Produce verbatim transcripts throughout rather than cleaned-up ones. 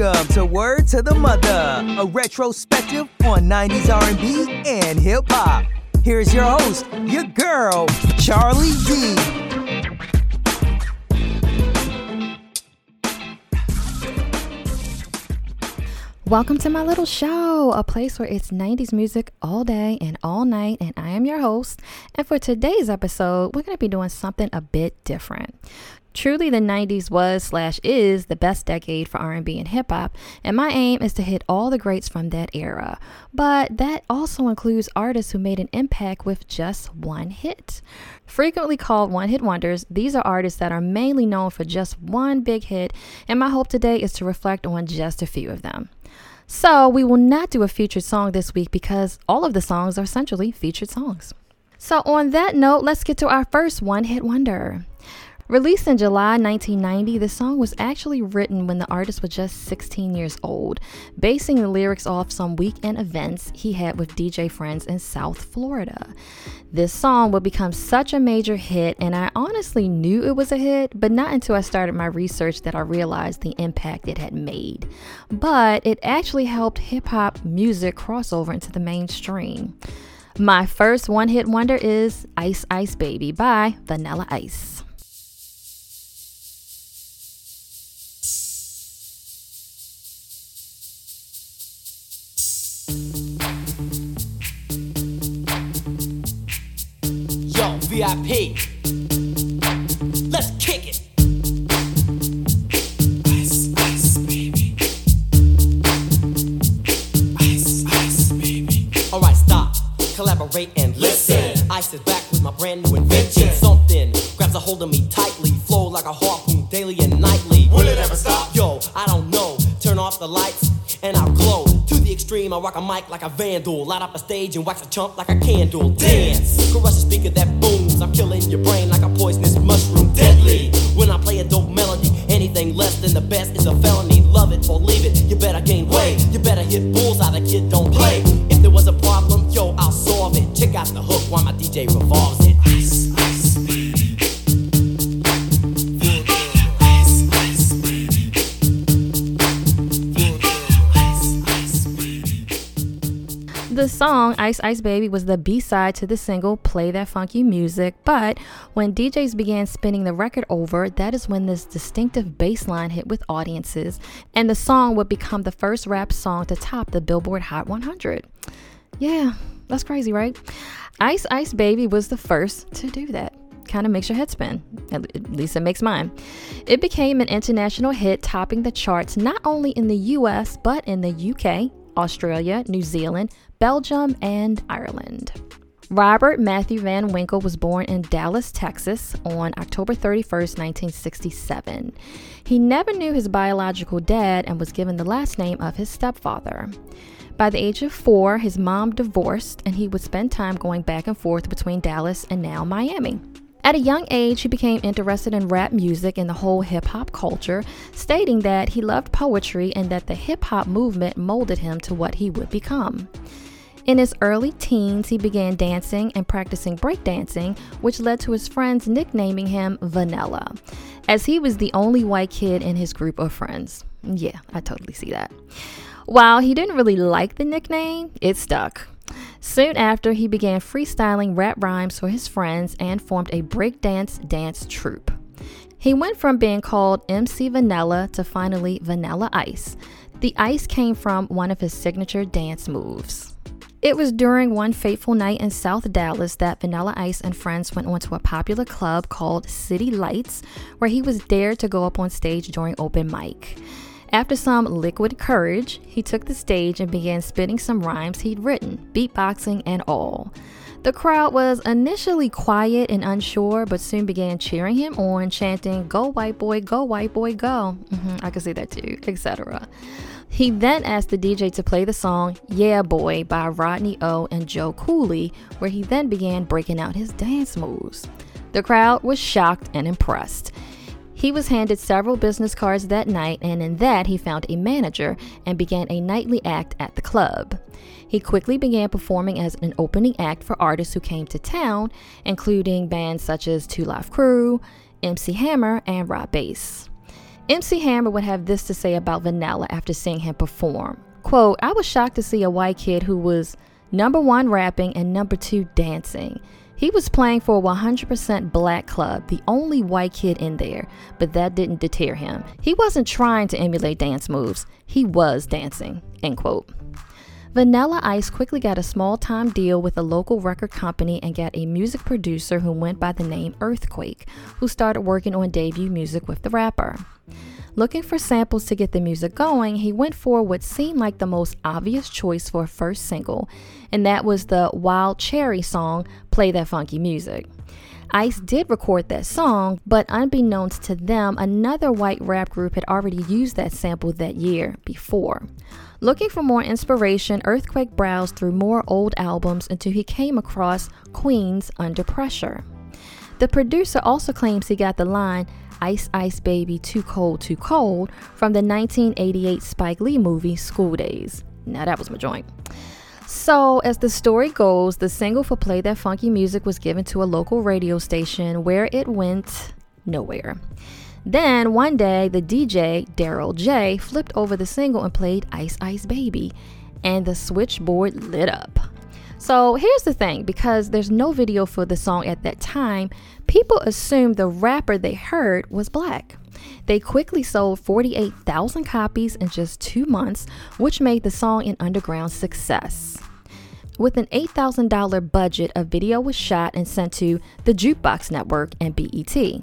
Welcome to Word to the Mother, a retrospective on nineties R and B and hip-hop. Here's your host, your girl, Charlie D. Welcome to my little show, a place where it's nineties music all day and all night, and I am your host. And for today's episode, we're going to be doing something a bit different. Truly, the nineties was slash is the best decade for R and B and hip hop, and my aim is to hit all the greats from that era. But that also includes artists who made an impact with just one hit. Frequently called one-hit wonders, these are artists that are mainly known for just one big hit, and my hope today is to reflect on just a few of them. So we will not do a featured song this week because all of the songs are essentially featured songs. So on that note, let's get to our first one-hit wonder. Released in July nineteen ninety, the song was actually written when the artist was just sixteen years old, basing the lyrics off some weekend events he had with D J friends in South Florida. This song would become such a major hit, and I honestly knew it was a hit, but not until I started my research that I realized the impact it had made. But it actually helped hip-hop music cross over into the mainstream. My first one-hit wonder is Ice Ice Baby by Vanilla Ice. Yo, V I P, let's kick it. Ice, ice, baby. Ice, ice, baby. Alright, stop, collaborate and listen. Ice is back with my brand new invention. Something grabs a hold of me tightly, flow like a harpoon daily and nightly. Will it ever stop? Yo, I don't know. Turn off the lights and I'll glow. To the extreme, I rock a mic like a vandal. Light up a stage and wax a chump like a candle. Dance, crush a speaker that booms. I'm killing your brain like a poisonous mushroom. Deadly, when I play a dope melody, anything less than the best is a felony. Love it or leave it, you better gain weight. You better hit bullseye, the kid don't play. If there was a problem, yo, I'll solve it. Check out the hook while my D J revolves it. Ice, ice, baby. The song Ice Ice Baby was the B-side to the single Play That Funky Music, but when D Js began spinning the record over, that is when this distinctive bass line hit with audiences, and the song would become the first rap song to top the Billboard Hot one hundred. Yeah, that's crazy, right? Ice Ice Baby was the first to do that. Kind of makes your head spin. At least it makes mine. It became an international hit, topping the charts not only in the U S, but in the U K, Australia, New Zealand, Belgium, and Ireland. Robert Matthew Van Winkle was born in Dallas, Texas on October thirty-first, nineteen sixty-seven. He never knew his biological dad and was given the last name of his stepfather. By the age of four, his mom divorced and he would spend time going back and forth between Dallas and now Miami. At a young age, he became interested in rap music and the whole hip-hop culture, stating that he loved poetry and that the hip-hop movement molded him to what he would become. In his early teens, he began dancing and practicing breakdancing, which led to his friends nicknaming him Vanilla, as he was the only white kid in his group of friends. Yeah, I totally see that. While he didn't really like the nickname, it stuck. Soon after, he began freestyling rap rhymes for his friends and formed a breakdance dance troupe. He went from being called M C Vanilla to finally Vanilla Ice. The ice came from one of his signature dance moves. It was during one fateful night in South Dallas that Vanilla Ice and friends went onto a popular club called City Lights, where he was dared to go up on stage during open mic. After some liquid courage, he took the stage and began spitting some rhymes he'd written, beatboxing and all. The crowd was initially quiet and unsure, but soon began cheering him on, chanting, "Go white boy, go white boy, go." Mm-hmm, I could see that too, et cetera. He then asked the D J to play the song Yeah Boy by Rodney O and Joe Cooley, where he then began breaking out his dance moves. The crowd was shocked and impressed. He was handed several business cards that night, and in that he found a manager and began a nightly act at the club. He quickly began performing as an opening act for artists who came to town, including bands such as Two Live Crew, M C Hammer, and Rob Bass. M C Hammer would have this to say about Vanilla after seeing him perform. Quote, I was shocked to see a white kid who was number one rapping and number two dancing. He was playing for a one hundred percent black club, the only white kid in there, but that didn't deter him. He wasn't trying to emulate dance moves. He was dancing, end quote. Vanilla Ice quickly got a small-time deal with a local record company and got a music producer who went by the name Earthquake, who started working on debut music with the rapper. Looking for samples to get the music going, he went for what seemed like the most obvious choice for a first single, and that was the Wild Cherry song, Play That Funky Music. Ice did record that song, but unbeknownst to them, another white rap group had already used that sample that year before. Looking for more inspiration, Earthquake browsed through more old albums until he came across Queen's Under Pressure. The producer also claims he got the line, Ice Ice Baby, Too Cold, Too Cold, from the nineteen eighty-eight Spike Lee movie, School Days. Now that was my joint. So, as the story goes, the single for Play That Funky Music was given to a local radio station where it went nowhere. Then, one day, the D J, Daryl J, flipped over the single and played Ice Ice Baby, and the switchboard lit up. So here's the thing, because there's no video for the song at that time, people assumed the rapper they heard was black. They quickly sold forty-eight thousand copies in just two months, which made the song an underground success. With an eight thousand dollars budget, a video was shot and sent to the Jukebox Network and B E T.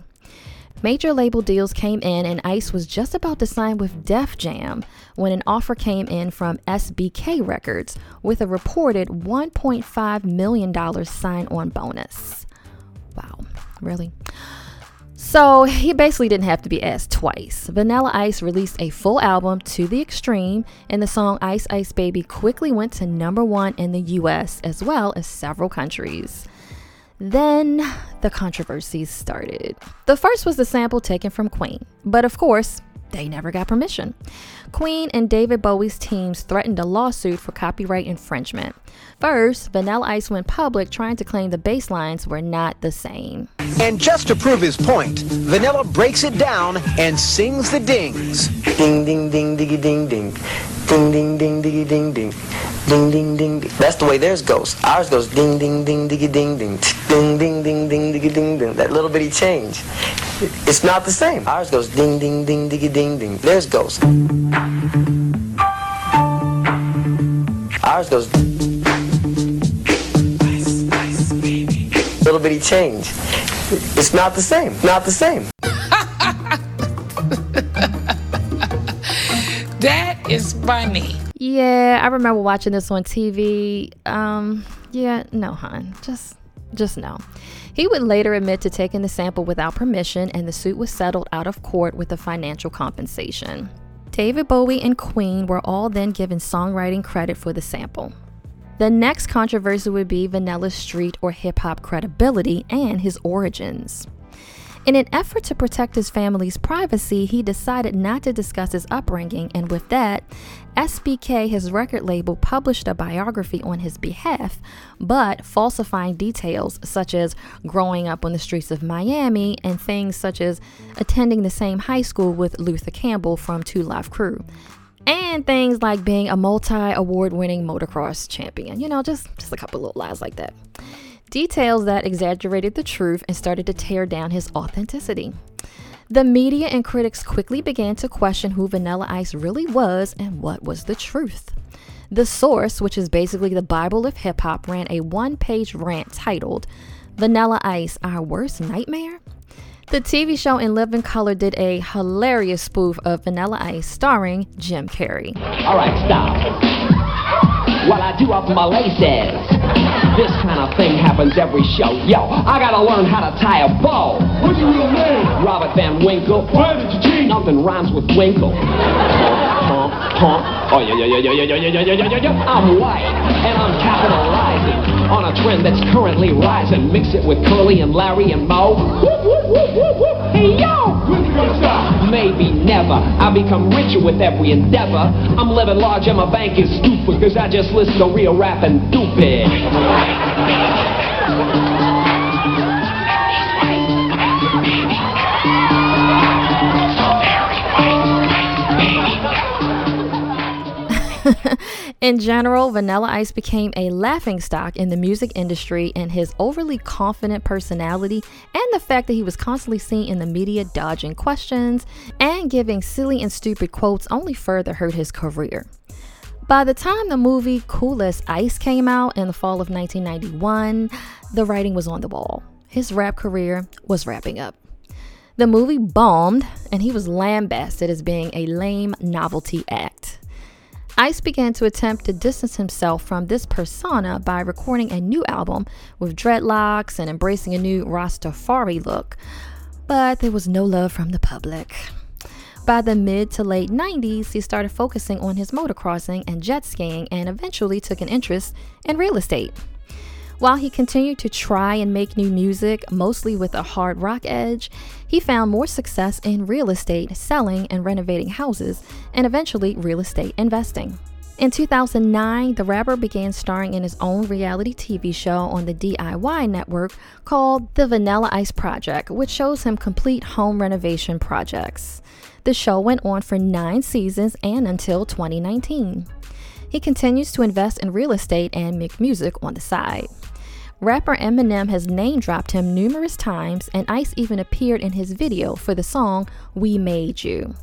Major label deals came in and Ice was just about to sign with Def Jam when an offer came in from S B K Records with a reported one point five million dollars sign-on bonus. Wow, really? So he basically didn't have to be asked twice. Vanilla Ice released a full album, To the Extreme, and the song Ice Ice Baby quickly went to number one in the U S as well as several countries. Then the controversies started. The first was the sample taken from Queen, but of course, they never got permission. Queen and David Bowie's teams threatened a lawsuit for copyright infringement. First, Vanilla Ice went public trying to claim the bass lines were not the same. And just to prove his point, Vanilla breaks it down and sings the dings. Ding, ding, ding, diggy, ding, ding. Ding, ding, ding, diggy, ding, ding. Ding, ding, ding, ding. That's the way theirs goes. Ours goes ding, ding, ding, diggy, ding, ding. Ding, ding, ding, ding, diggy, ding, ding. That little bitty change. It's not the same. Ours goes ding, ding, ding, diggy, ding, ding. Theirs goes. Ours goes. Ice, ice, baby. Little bitty change. It's not the same. Not the same. That is funny. Yeah, I remember watching this on T V. Um, yeah, no, hon. Just, just no. He would later admit to taking the sample without permission, and the suit was settled out of court with a financial compensation. David Bowie and Queen were all then given songwriting credit for the sample. The next controversy would be Vanilla's street or hip-hop credibility and his origins. In an effort to protect his family's privacy, he decided not to discuss his upbringing, and with that, S B K, his record label, published a biography on his behalf, but falsifying details such as growing up on the streets of Miami and things such as attending the same high school with Luther Campbell from Two Live Crew, and things like being a multi-award-winning motocross champion. You know, just, just a couple little lies like that. Details that exaggerated the truth and started to tear down his authenticity. The media and critics quickly began to question who Vanilla Ice really was and what was the truth. The Source, which is basically the Bible of hip-hop, ran a one-page rant titled, Vanilla Ice, Our Worst Nightmare? The T V show In Living Color did a hilarious spoof of Vanilla Ice starring Jim Carrey. All right, stop. While I do off my laces. This kind of thing happens every show. Yo, I gotta learn how to tie a bow. What's your real name? Robert Van Winkle. Why did you cheat? Nothing rhymes with Winkle. Pump, pump. Oh, yeah, yeah, yeah, yeah, yeah, yeah, yeah, yeah, yeah. I'm white, and I'm capitalizing on a trend that's currently rising. Mix it with Curly and Larry and Mo. Whoop, whoop, whoop, whoop, whoop. Hey, yo! When's it gonna stop? Maybe never. I become richer with every endeavor. I'm living large and my bank is stupid, cause I just listen to real rap and stupid. In general, Vanilla Ice became a laughingstock in the music industry, and his overly confident personality and the fact that he was constantly seen in the media dodging questions and giving silly and stupid quotes only further hurt his career. By the time the movie Cool as Ice came out in the fall of nineteen ninety-one, the writing was on the wall. His rap career was wrapping up. The movie bombed, and he was lambasted as being a lame novelty act. Ice began to attempt to distance himself from this persona by recording a new album with dreadlocks and embracing a new Rastafari look, but there was no love from the public. By the mid to late nineties, he started focusing on his motocrossing and jet skiing and eventually took an interest in real estate. While he continued to try and make new music, mostly with a hard rock edge, he found more success in real estate, selling and renovating houses, and eventually real estate investing. In two thousand nine, the rapper began starring in his own reality T V show on the D I Y Network called The Vanilla Ice Project, which shows him complete home renovation projects. The show went on for nine seasons and until twenty nineteen. He continues to invest in real estate and make music on the side. Rapper Eminem has name-dropped him numerous times, and Ice even appeared in his video for the song We Made You.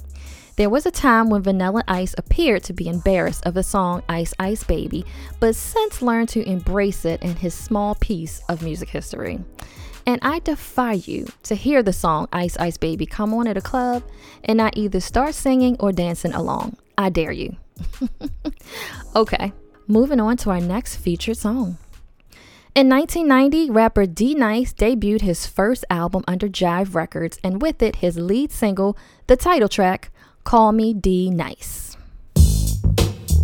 There was a time when Vanilla Ice appeared to be embarrassed of the song Ice Ice Baby, but since learned to embrace it in his small piece of music history. And I defy you to hear the song Ice Ice Baby come on at a club and not either start singing or dancing along. I dare you. Okay, moving on to our next featured song. In nineteen ninety, rapper D-Nice debuted his first album under Jive Records, and with it, his lead single, the title track, Call Me D-Nice.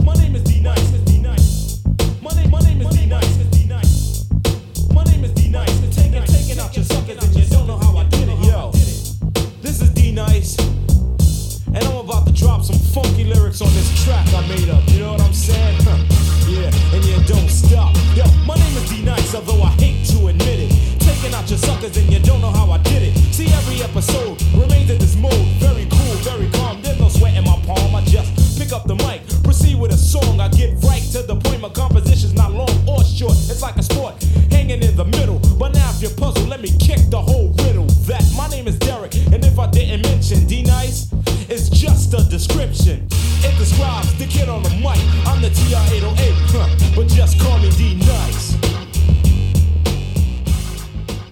My name is D-Nice, Miss D-Nice. My name, my name is D-Nice, Miss D-Nice. My name is D-Nice, Miss taking, taking out your suckers and you don't know how I did it, yo. This is D-Nice. And I'm about to drop some funky lyrics on this track I made up, you know what I'm saying? Huh. Yeah, and you don't stop. Yo, my name is D-Nice, although I hate to admit it. Taking out your suckers and you don't know how I did it. See, every episode remains in this mode. Very cool, very calm, there's no sweat in my palm. I just pick up the mic, proceed with a song. I get right to the point, my composition's not long or short. It's like a sport, hanging in the middle. But now if you're puzzled, let me kick the whole riddle. That, my name is Derek, and if I didn't mention D-Nice, it's just a description. It describes the kid on the mic. I'm the T R eight oh eight, huh, but just call me D-Nice.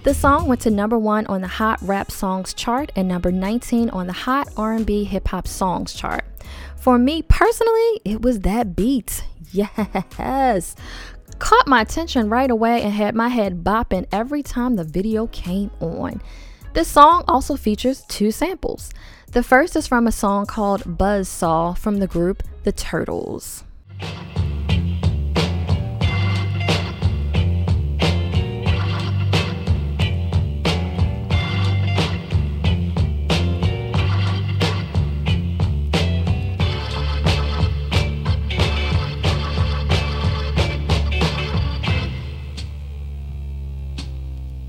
The song went to number one on the Hot Rap Songs chart and number nineteen on the Hot R and B Hip Hop Songs chart. For me personally, it was that beat. Yes. Caught my attention right away and had my head bopping every time the video came on. This song also features two samples. The first is from a song called Buzzsaw from the group The Turtles.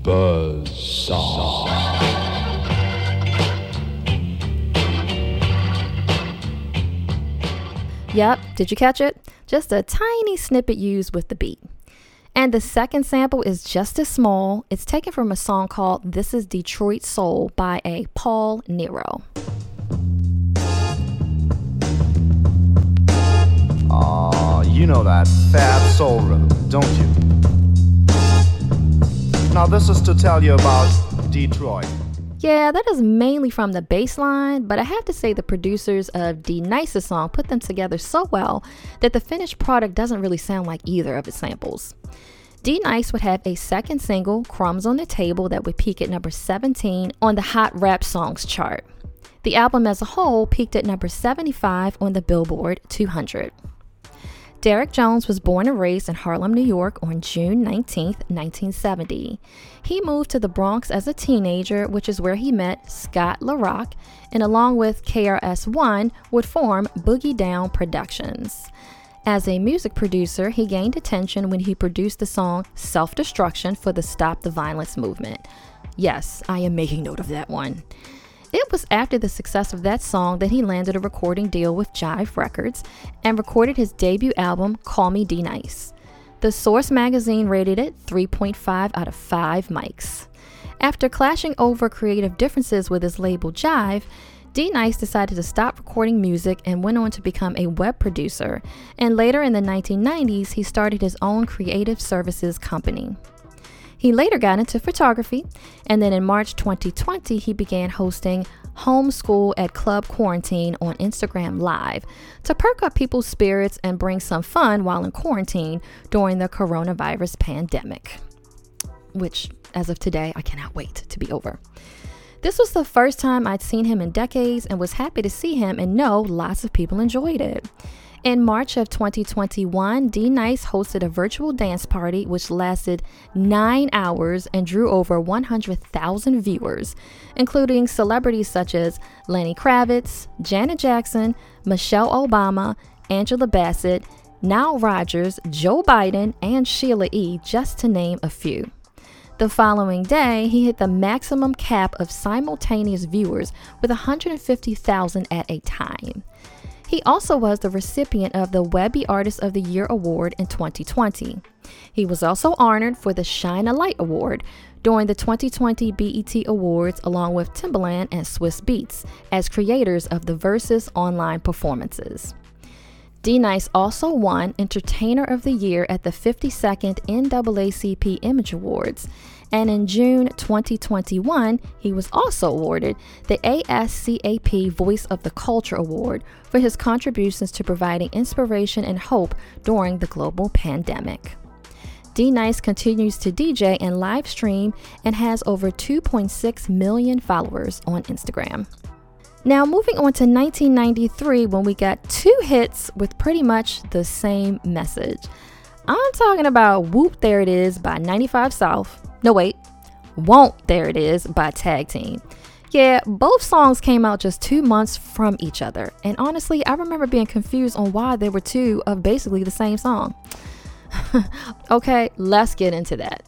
Buzzsaw. Yep, did you catch it? Just a tiny snippet used with the beat. And the second sample is just as small. It's taken from a song called This Is Detroit Soul by a Paul Nero. Aw, you know that fab soul rhythm, don't you? Now this is to tell you about Detroit. Yeah, that is mainly from the bass line, but I have to say the producers of D-Nice's song put them together so well that the finished product doesn't really sound like either of its samples. D-Nice would have a second single, Crumbs on the Table, that would peak at number seventeen on the Hot Rap Songs chart. The album as a whole peaked at number seventy-five on the Billboard two hundred. Derek Jones was born and raised in Harlem, New York on June nineteenth, nineteen seventy. He moved to the Bronx as a teenager, which is where he met Scott LaRock, and along with K R S One would form Boogie Down Productions. As a music producer, he gained attention when he produced the song Self Destruction for the Stop the Violence Movement. Yes, I am making note of that one. It was after the success of that song that he landed a recording deal with Jive Records and recorded his debut album, Call Me D-Nice. The Source magazine rated it three point five out of five mics. After clashing over creative differences with his label Jive, D-Nice decided to stop recording music and went on to become a web producer, and later in the nineteen nineties, he started his own creative services company. He later got into photography, and then in March twenty twenty, he began hosting Homeschool at Club Quarantine on Instagram Live to perk up people's spirits and bring some fun while in quarantine during the coronavirus pandemic, which, as of today, I cannot wait to be over. This was the first time I'd seen him in decades and was happy to see him and know lots of people enjoyed it. In March of twenty twenty-one, D-Nice hosted a virtual dance party which lasted nine hours and drew over one hundred thousand viewers, including celebrities such as Lenny Kravitz, Janet Jackson, Michelle Obama, Angela Bassett, Nile Rodgers, Joe Biden, and Sheila E., just to name a few. The following day, he hit the maximum cap of simultaneous viewers with one hundred fifty thousand at a time. He also was the recipient of the Webby Artist of the Year Award in twenty twenty. He was also honored for the Shine a Light Award during the twenty twenty B E T Awards along with Timbaland and Swiss Beats as creators of the Versus online performances. D-Nice also won Entertainer of the Year at the fifty-second N double A C P Image Awards, and in June twenty twenty-one, he was also awarded the A S C A P Voice of the Culture Award for his contributions to providing inspiration and hope during the global pandemic. D-Nice continues to D J and live stream and has over two point six million followers on Instagram. Now moving on to nineteen ninety-three, when we got two hits with pretty much the same message. I'm talking about Whoop There It Is by ninety-five South. No wait, Whoomp There It Is by Tag Team. Yeah, both songs came out just two months from each other. And honestly, I remember being confused on why there were two of basically the same song. Okay, let's get into that.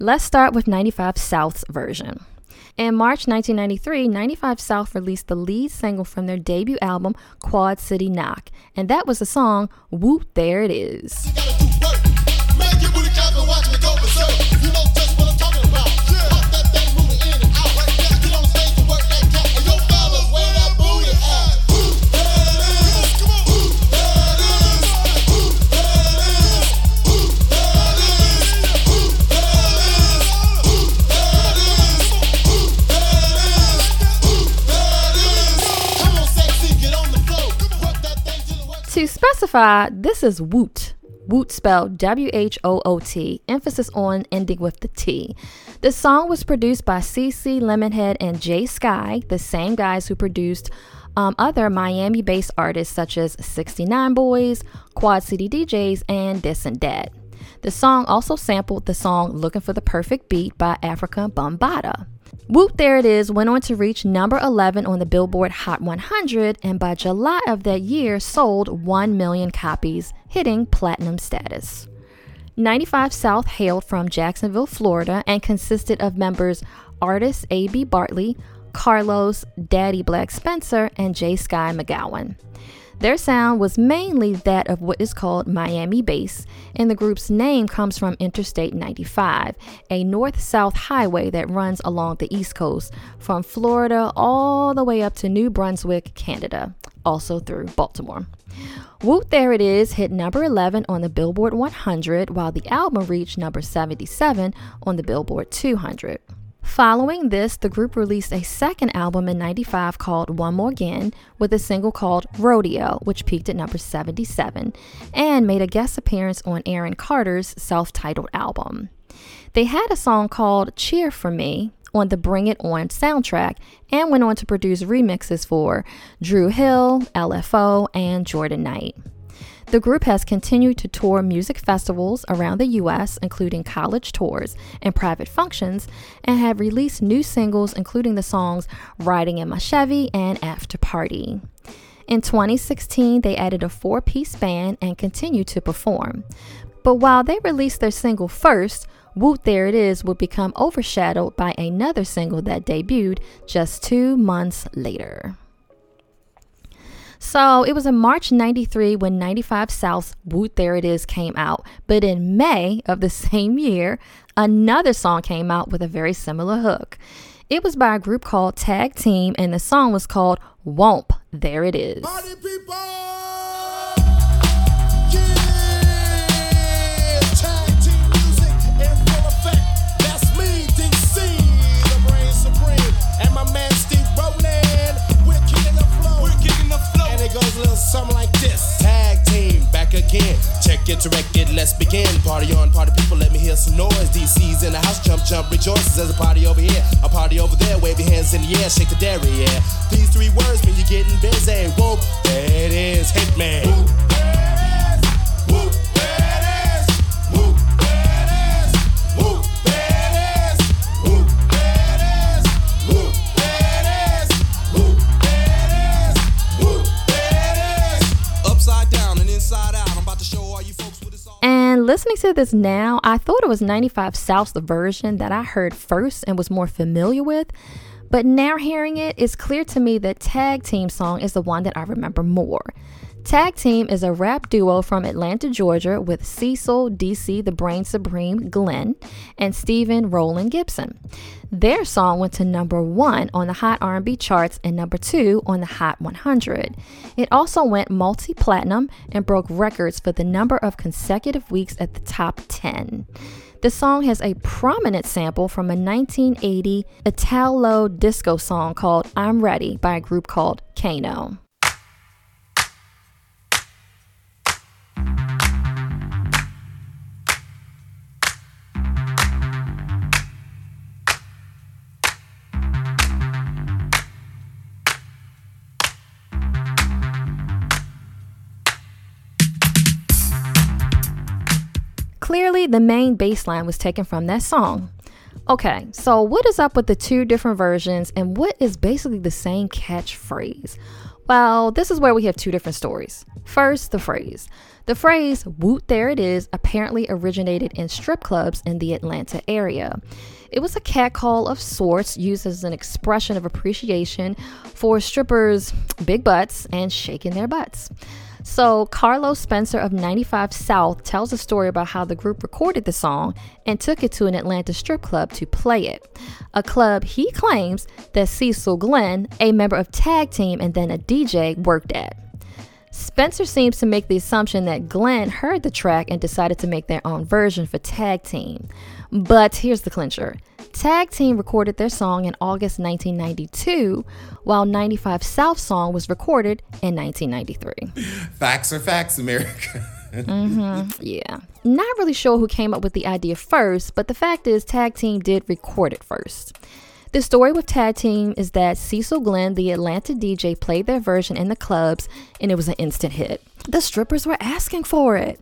Let's start with ninety-five South's version. In March nineteen ninety-three, ninety-five South released the lead single from their debut album, Quad City Knock, and that was the song, Whoop There It Is. To specify, this is Woot. Woot spelled W H O O T, emphasis on ending with the T. The song was produced by C C Lemonhead and Jay Sky, the same guys who produced um, other Miami-based artists such as sixty-nine Boys, Quad City D Js, and This and That. The song also sampled the song Looking for the Perfect Beat by Afrika Bambaataa. Whoop There It Is went on to reach number eleven on the Billboard Hot one hundred, and by July of that year sold one million copies, hitting platinum status. ninety-five South hailed from Jacksonville, Florida, and consisted of members artist A B Bartley, Carlos, Daddy Black Spencer, and J. Sky McGowan. Their sound was mainly that of what is called Miami bass, and the group's name comes from Interstate ninety-five, a north-south highway that runs along the East Coast from Florida all the way up to New Brunswick, Canada, also through Baltimore. Whoop There It Is hit number eleven on the Billboard one hundred, while the album reached number seventy-seven on the Billboard two hundred. Following this, the group released a second album in ninety-five called One More Again with a single called Rodeo, which peaked at number seventy-seven, and made a guest appearance on Aaron Carter's self-titled album. They had a song called Cheer For Me on the Bring It On soundtrack and went on to produce remixes for Drew Hill, L F O, and Jordan Knight. The group has continued to tour music festivals around the U S, including college tours and private functions, and have released new singles, including the songs Riding in My Chevy and After Party. In twenty sixteen, they added a four-piece band and continued to perform. But while they released their single first, Whoop There It Is would become overshadowed by another single that debuted just two months later. So it was in March ninety-three when ninety-five South's Whoop There It Is came out. But in May of the same year, another song came out with a very similar hook. It was by a group called Tag Team, and the song was called Whoomp There It Is. Party people! Yeah! Tag Team music in full effect. That's me, D C, the brain supreme, and my man Steve Ronan. We're kicking the flow. We're kicking the flow. And it goes a little something like this. Tag Team, back again. Check it, direct it, let's begin. Party on, party people, let me hear some noise. D C's in the house, jump, jump, rejoices. There's a party over here, a party over there. Wave your hands in the air, shake the dairy, yeah. These three words mean you're getting busy. Whoop, there it is, hit man. Whoop, there it is, whoop, there it is, whoop, there it is, whoop, there it is, whoop, there it is, whoop, there it is, whoop, there it is, whoop, there it is. Upside down and inside out. And listening to this now, I thought it was ninety-five South's the version that I heard first and was more familiar with. But now hearing it, it's clear to me that Tag Team song is the one that I remember more. Tag Team is a rap duo from Atlanta, Georgia with Cecil, D C, the Brain Supreme, Glenn, and Stephen Roland Gibson. Their song went to number one on the Hot R and B charts and number two on the Hot one hundred. It also went multi-platinum and broke records for the number of consecutive weeks at the top ten. The song has a prominent sample from a nineteen eighty Italo disco song called I'm Ready by a group called Kano. Clearly, the main bass line was taken from that song. Okay, so what is up with the two different versions and what is basically the same catchphrase? Well, this is where we have two different stories. First, the phrase. The phrase, Whoop There It Is, apparently originated in strip clubs in the Atlanta area. It was a catcall of sorts used as an expression of appreciation for strippers' big butts and shaking their butts. So Carlos Spencer of ninety-five South tells a story about how the group recorded the song and took it to an Atlanta strip club to play it. A club he claims that Cecil Glenn, a member of Tag Team and then a D J, worked at. Spencer seems to make the assumption that Glenn heard the track and decided to make their own version for Tag Team. But here's the clincher. Tag Team recorded their song in August nineteen ninety-two, while ninety-five South's song was recorded in nineteen ninety-three. Facts are facts, America. mm-hmm, yeah. Not really sure who came up with the idea first, but the fact is Tag Team did record it first. The story with Tag Team is that Cecil Glenn, the Atlanta D J, played their version in the clubs, and it was an instant hit. The strippers were asking for it.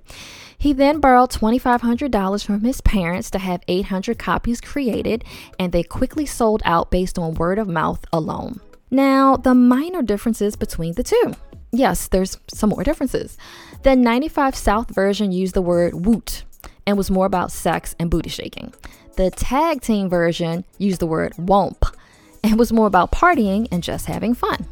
He then borrowed two thousand five hundred dollars from his parents to have eight hundred copies created, and they quickly sold out based on word of mouth alone. Now, the minor differences between the two. Yes, there's some more differences. The ninety-five South version used the word woot and was more about sex and booty shaking. The Tag Team version used the word womp and was more about partying and just having fun.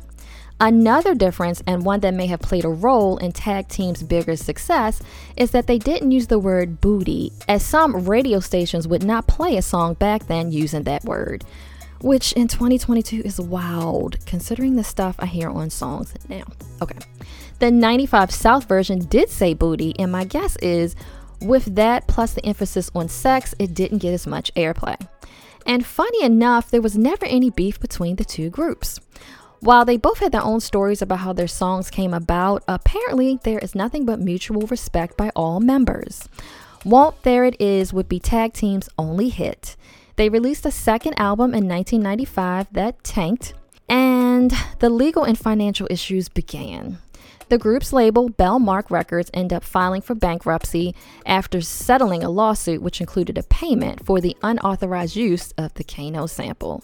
Another difference, and one that may have played a role in Tag Team's bigger success, is that they didn't use the word booty, as some radio stations would not play a song back then using that word, which in twenty twenty-two is wild, considering the stuff I hear on songs now. Okay. The ninety-five South version did say booty, and my guess is, with that plus the emphasis on sex, it didn't get as much airplay. And funny enough, there was never any beef between the two groups. While they both had their own stories about how their songs came about, apparently there is nothing but mutual respect by all members. Whoomp There It Is would be Tag Team's only hit. They released a second album in nineteen ninety-five that tanked, and the legal and financial issues began. The group's label, Bellmark Records, ended up filing for bankruptcy after settling a lawsuit which included a payment for the unauthorized use of the Kano sample.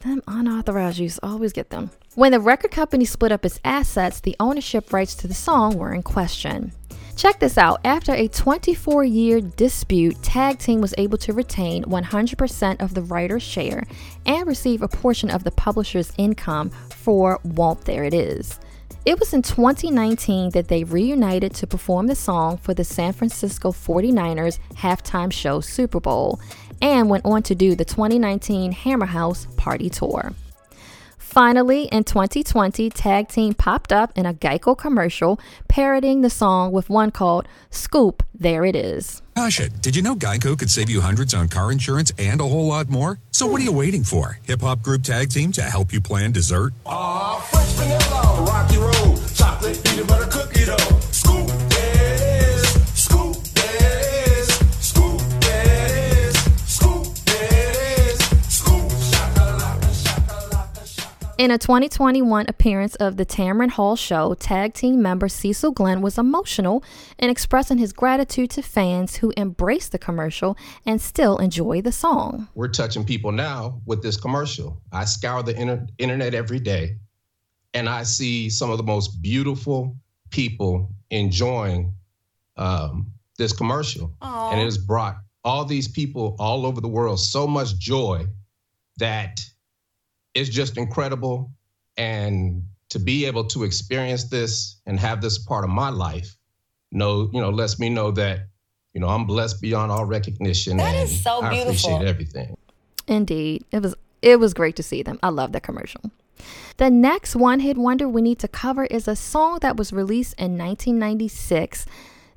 Them unauthorized use, always get them. When the record company split up its assets, the ownership rights to the song were in question. Check this out. After a twenty-four year dispute, Tag Team was able to retain one hundred percent of the writer's share and receive a portion of the publisher's income for Whoomp There It Is. It was in twenty nineteen that they reunited to perform the song for the San Francisco forty-niners halftime show Super Bowl and went on to do the twenty nineteen Hammerhouse Party Tour. Finally, in twenty twenty, Tag Team popped up in a Geico commercial parodying the song with one called Scoop, There It Is. Gosh it, did you know Geico could save you hundreds on car insurance and a whole lot more? So what are you waiting for? Hip-hop group Tag Team to help you plan dessert? Aw, fresh vanilla, rocky road, chocolate, peanut butter, cookie dough. Scoop, there it is, scoop, there it is, scoop, there it is, scoop, there it is, scoop, shakalaka, shakalaka, shakalaka. In a twenty twenty-one appearance of the Tamron Hall show, Tag Team member Cecil Glenn was emotional in expressing his gratitude to fans who embraced the commercial and still enjoy the song. We're touching people now with this commercial. I scour the inter- internet every day. And I see some of the most beautiful people enjoying um, this commercial. Aww. And it has brought all these people all over the world so much joy that it's just incredible. And to be able to experience this and have this part of my life, know, you know, lets me know that, you know, I'm blessed beyond all recognition. That and is so I beautiful. Appreciate everything. Indeed, it was it was great to see them. I love that commercial. The next one-hit wonder we need to cover is a song that was released in nineteen ninety-six,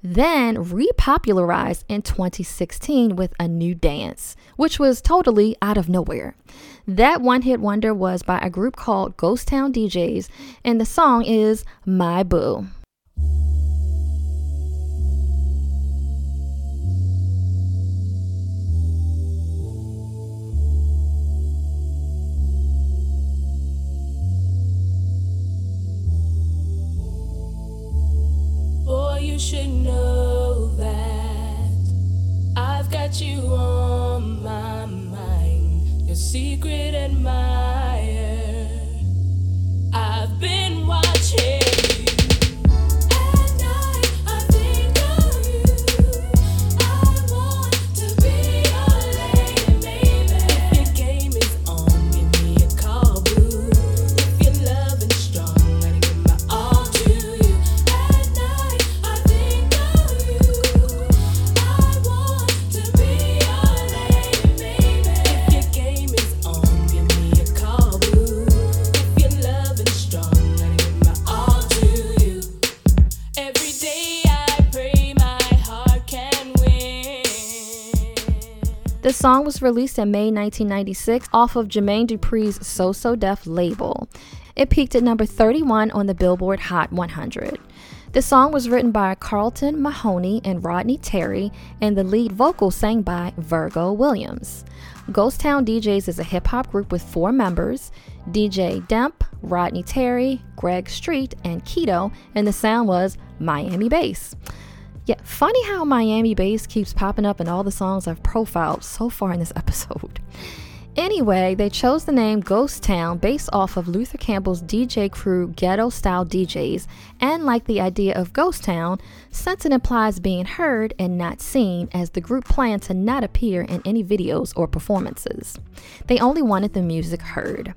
then repopularized in twenty sixteen with A New Dance, which was totally out of nowhere. That one-hit wonder was by a group called Ghost Town D Js, and the song is My Boo. You should know that I've got you on my mind, your secret admirer. I've been watching you. At night I think of you. I want to be your lady, baby. If your game is on, give me a call, boo. If your love is strong, I give my all to you. At night the song was released in May nineteen ninety-six off of Jermaine Dupri's So So Def label. It peaked at number thirty-one on the Billboard Hot one hundred. The song was written by Carlton Mahoney and Rodney Terry, and the lead vocal sang by Virgo Williams. Ghost Town D Js is a hip-hop group with four members, D J Demp, Rodney Terry, Greg Street, and Keto, and the sound was Miami bass. Yeah, funny how Miami bass keeps popping up in all the songs I've profiled so far in this episode. Anyway, they chose the name Ghost Town based off of Luther Campbell's D J crew Ghetto Style D Js, and like the idea of Ghost Town, since it implies being heard and not seen, as the group planned to not appear in any videos or performances. They only wanted the music heard.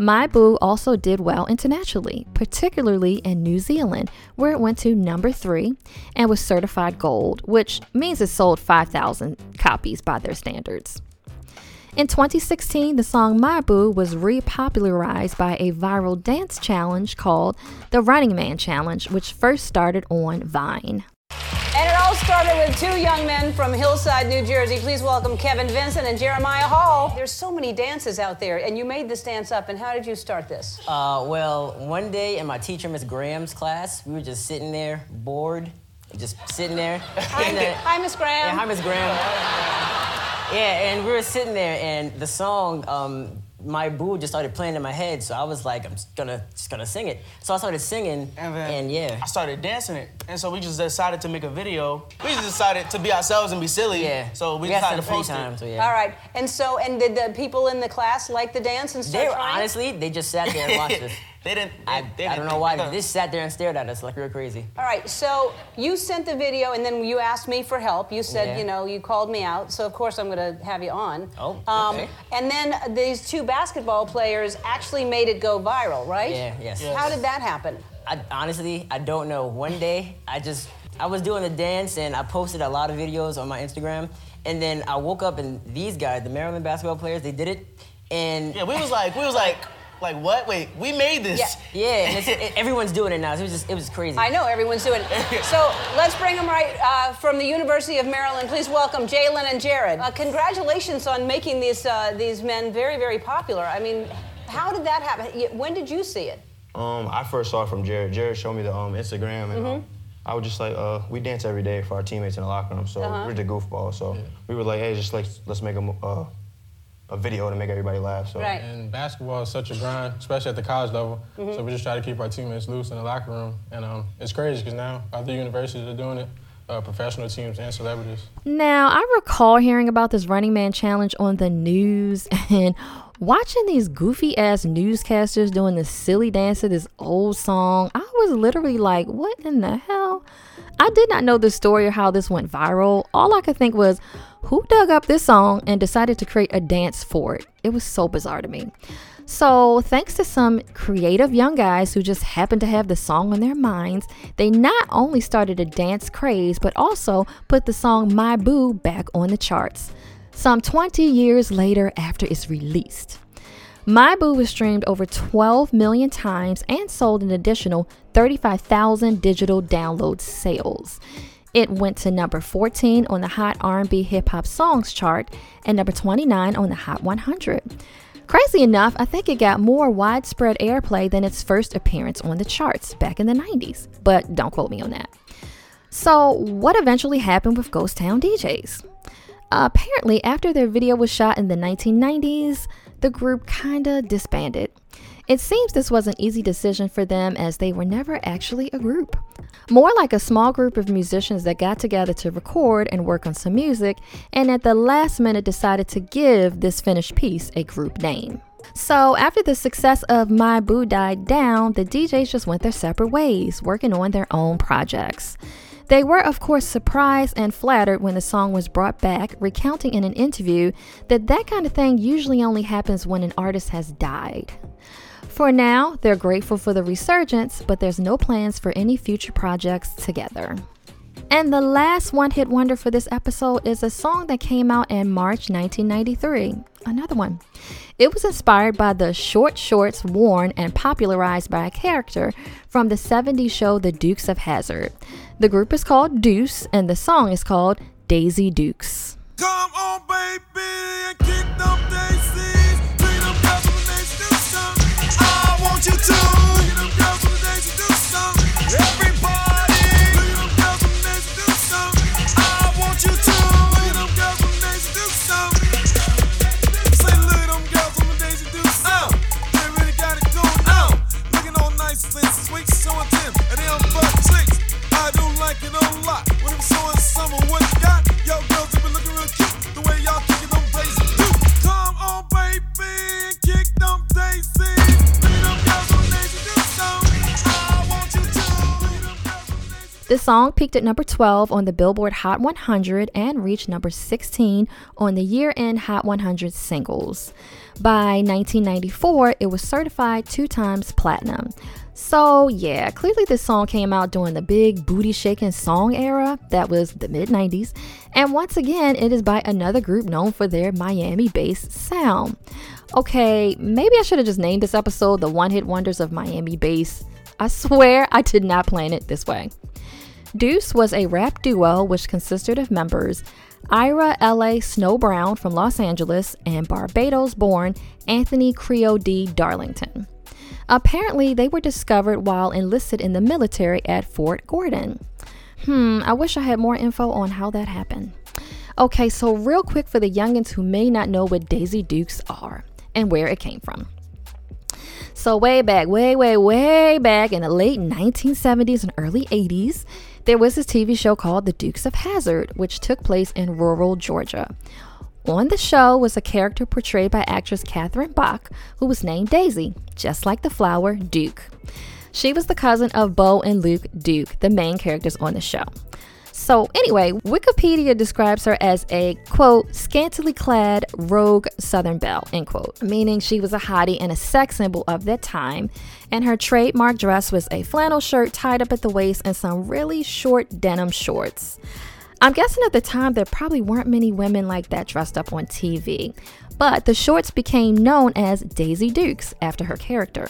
My Boo also did well internationally, particularly in New Zealand, where it went to number three and was certified gold, which means it sold five thousand copies by their standards. In twenty sixteen, the song My Boo was repopularized by a viral dance challenge called the Running Man Challenge, which first started on Vine. And it all started with two young men from Hillside, New Jersey. Please welcome Kevin Vincent and Jeremiah Hall. There's so many dances out there, and you made this dance up. And how did you start this? Uh, well, one day in my teacher, Miss Graham's class, we were just sitting there, bored, just sitting there. Hi, then, hi Miss Graham. Yeah, hi, Miss Graham. Yeah, and we were sitting there, and the song, um, My Boo, just started playing in my head. So I was like, I'm just gonna, just gonna sing it. So I started singing, and, then and yeah. I started dancing it. And so we just decided to make a video. We just decided to be ourselves and be silly. Yeah. So we, we decided to post it. So yeah. All right. And so, and did the people in the class like the dance and stuff? They were, honestly, they just sat there and watched us. They didn't. They, I, they I don't didn't know why. They just sat there and stared at us like we were crazy. All right, so you sent the video, and then you asked me for help. You said, yeah. you know, you called me out, so of course I'm going to have you on. Oh, um, okay. And then these two basketball players actually made it go viral, right? Yeah, yes. yes. How did that happen? I, honestly, I don't know. One day, I just, I was doing the dance, and I posted a lot of videos on my Instagram, and then I woke up, and these guys, the Maryland basketball players, they did it, and... Yeah, we was like, we was like... Like, what? Wait, we made this. Yeah, yeah and it's, it, everyone's doing it now. It was just, it was crazy. I know, everyone's doing it. So let's bring them right uh, from the University of Maryland. Please welcome Jalen and Jared. Uh, congratulations on making these uh, these men very, very popular. I mean, how did that happen? When did you see it? Um, I first saw it from Jared. Jared showed me the um, Instagram, and mm-hmm. um, I was just like, uh, we dance every day for our teammates in the locker room, so uh-huh. we're the goofballs. So yeah. we were like, hey, just like, let's make a... Uh, a video to make everybody laugh. So. Right. And basketball is such a grind, especially at the college level. Mm-hmm. So we just try to keep our teammates loose in the locker room. And um, it's crazy because now other universities are doing it, uh, professional teams and celebrities. Now, I recall hearing about this Running Man challenge on the news, and watching these goofy-ass newscasters doing the silly dance to this old song, I was literally like, what in the hell? I did not know the story or how this went viral. All I could think was, who dug up this song and decided to create a dance for it? It was so bizarre to me. So thanks to some creative young guys who just happened to have the song on their minds, they not only started a dance craze, but also put the song My Boo back on the charts. Some twenty years later after it's released. My Boo was streamed over twelve million times and sold an additional thirty-five thousand digital download sales. It went to number fourteen on the Hot R and B Hip Hop Songs chart and number twenty-nine on the Hot one hundred. Crazy enough, I think it got more widespread airplay than its first appearance on the charts back in the nineties, but don't quote me on that. So what eventually happened with Ghost Town D Js? Apparently, after their video was shot in the nineteen nineties, the group kinda disbanded. It seems this was an easy decision for them as they were never actually a group. More like a small group of musicians that got together to record and work on some music, and at the last minute decided to give this finished piece a group name. So after the success of My Boo died down, the D Js just went their separate ways, working on their own projects. They were, of course, surprised and flattered when the song was brought back, recounting in an interview that that kind of thing usually only happens when an artist has died. For now, they're grateful for the resurgence, but there's no plans for any future projects together. And the last one-hit wonder for this episode is a song that came out in March nineteen ninety-three. Another one. It was inspired by the short shorts worn and popularized by a character from the seventies show The Dukes of Hazzard. The group is called Deuce, and the song is called Daisy Dukes. Come on, baby, and kick them daisies. Treat them girls when they do something. I want you to. Treat them girls when they do something. Everybody. Treat them girls when they do something. I want you to. Treat them girls when they do something. Say, look at them girls when they do something. They really got it going on. Looking all nice and sweet, showing them, and they don't fuck chicks. I do like it a lot. When I'm showing summer, what you got? Yo, girls have been looking real cute. The way y'all kicking them daisies, do. Come on, baby, and kick them daisies. Bring them girls on daisies, do something. I want you to. The song peaked at number twelve on the Billboard Hot one hundred and reached number sixteen on the year-end Hot one hundred singles. By nineteen ninety-four, it was certified two times platinum. So yeah, clearly this song came out during the big booty-shaking song era, that was the mid-nineties, and once again, it is by another group known for their Miami-based sound. Okay, maybe I should have just named this episode The One Hit Wonders of Miami Bass. I swear I did not plan it this way. Deuce was a rap duo which consisted of members Ira L A. Snow Brown from Los Angeles and Barbados-born Anthony Creo D. Darlington. Apparently, they were discovered while enlisted in the military at Fort Gordon. Hmm, I wish I had more info on how that happened. Okay, so real quick for the youngins who may not know what Daisy Dukes are and where it came from. So way back, way, way, way back in the late nineteen seventies and early eighties, there was this T V show called The Dukes of Hazzard, which took place in rural Georgia. On the show was a character portrayed by actress Catherine Bach, who was named Daisy, just like the flower Duke. She was the cousin of Bo and Luke Duke, the main characters on the show. So anyway, Wikipedia describes her as a, quote, scantily clad rogue Southern belle, end quote, meaning she was a hottie and a sex symbol of that time, and her trademark dress was a flannel shirt tied up at the waist and some really short denim shorts. I'm guessing at the time there probably weren't many women like that dressed up on T V, but the shorts became known as Daisy Dukes after her character.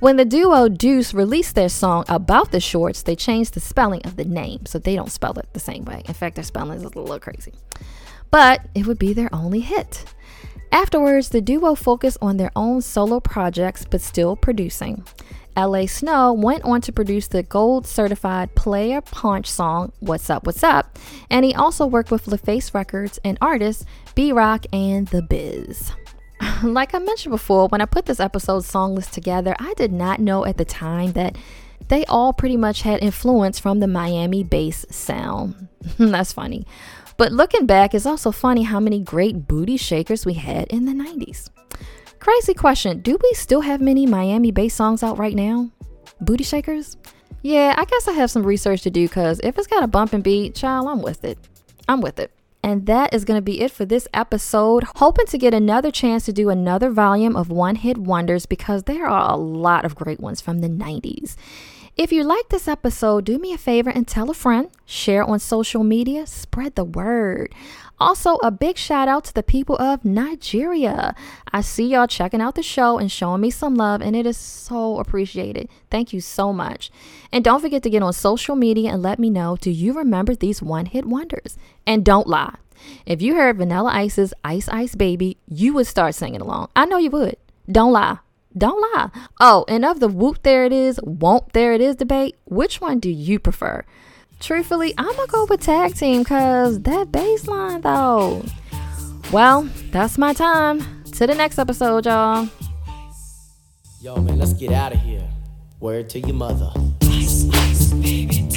When the duo Deuce released their song about the shorts, they changed the spelling of the name, so they don't spell it the same way. In fact, their spelling is a little crazy. But it would be their only hit. Afterwards, the duo focused on their own solo projects, but still producing. L A Snow went on to produce the gold-certified Player Punch song, What's Up, What's Up, and he also worked with LaFace Records and artists B-Rock and The Biz. Like I mentioned before, when I put this episode's song list together, I did not know at the time that they all pretty much had influence from the Miami-based sound. That's funny. But looking back, it's also funny how many great booty shakers we had in the nineties. Crazy question, do we still have many Miami-based songs out right now? Booty shakers? Yeah, I guess I have some research to do, because if it's got a bumping beat, child, I'm with it. I'm with it. And that is going to be it for this episode. Hoping to get another chance to do another volume of One Hit Wonders, because there are a lot of great ones from the nineties. If you like this episode, do me a favor and tell a friend, share on social media, spread the word. Also, a big shout out to the people of Nigeria. I see y'all checking out the show and showing me some love, and it is so appreciated. Thank you so much. And don't forget to get on social media and let me know, do you remember these one-hit wonders? And don't lie. If you heard Vanilla Ice's Ice Ice Baby, you would start singing along. I know you would. Don't lie. Don't lie. Oh, and of the Whoop There It Is, Whoomp There It Is debate, which one do you prefer? Truthfully, I'm going to go with Tag Team, because that bass line, though. Well, that's my time. To the next episode, y'all. Yo, man, let's get out of here. Word to your mother. Ice, ice, baby,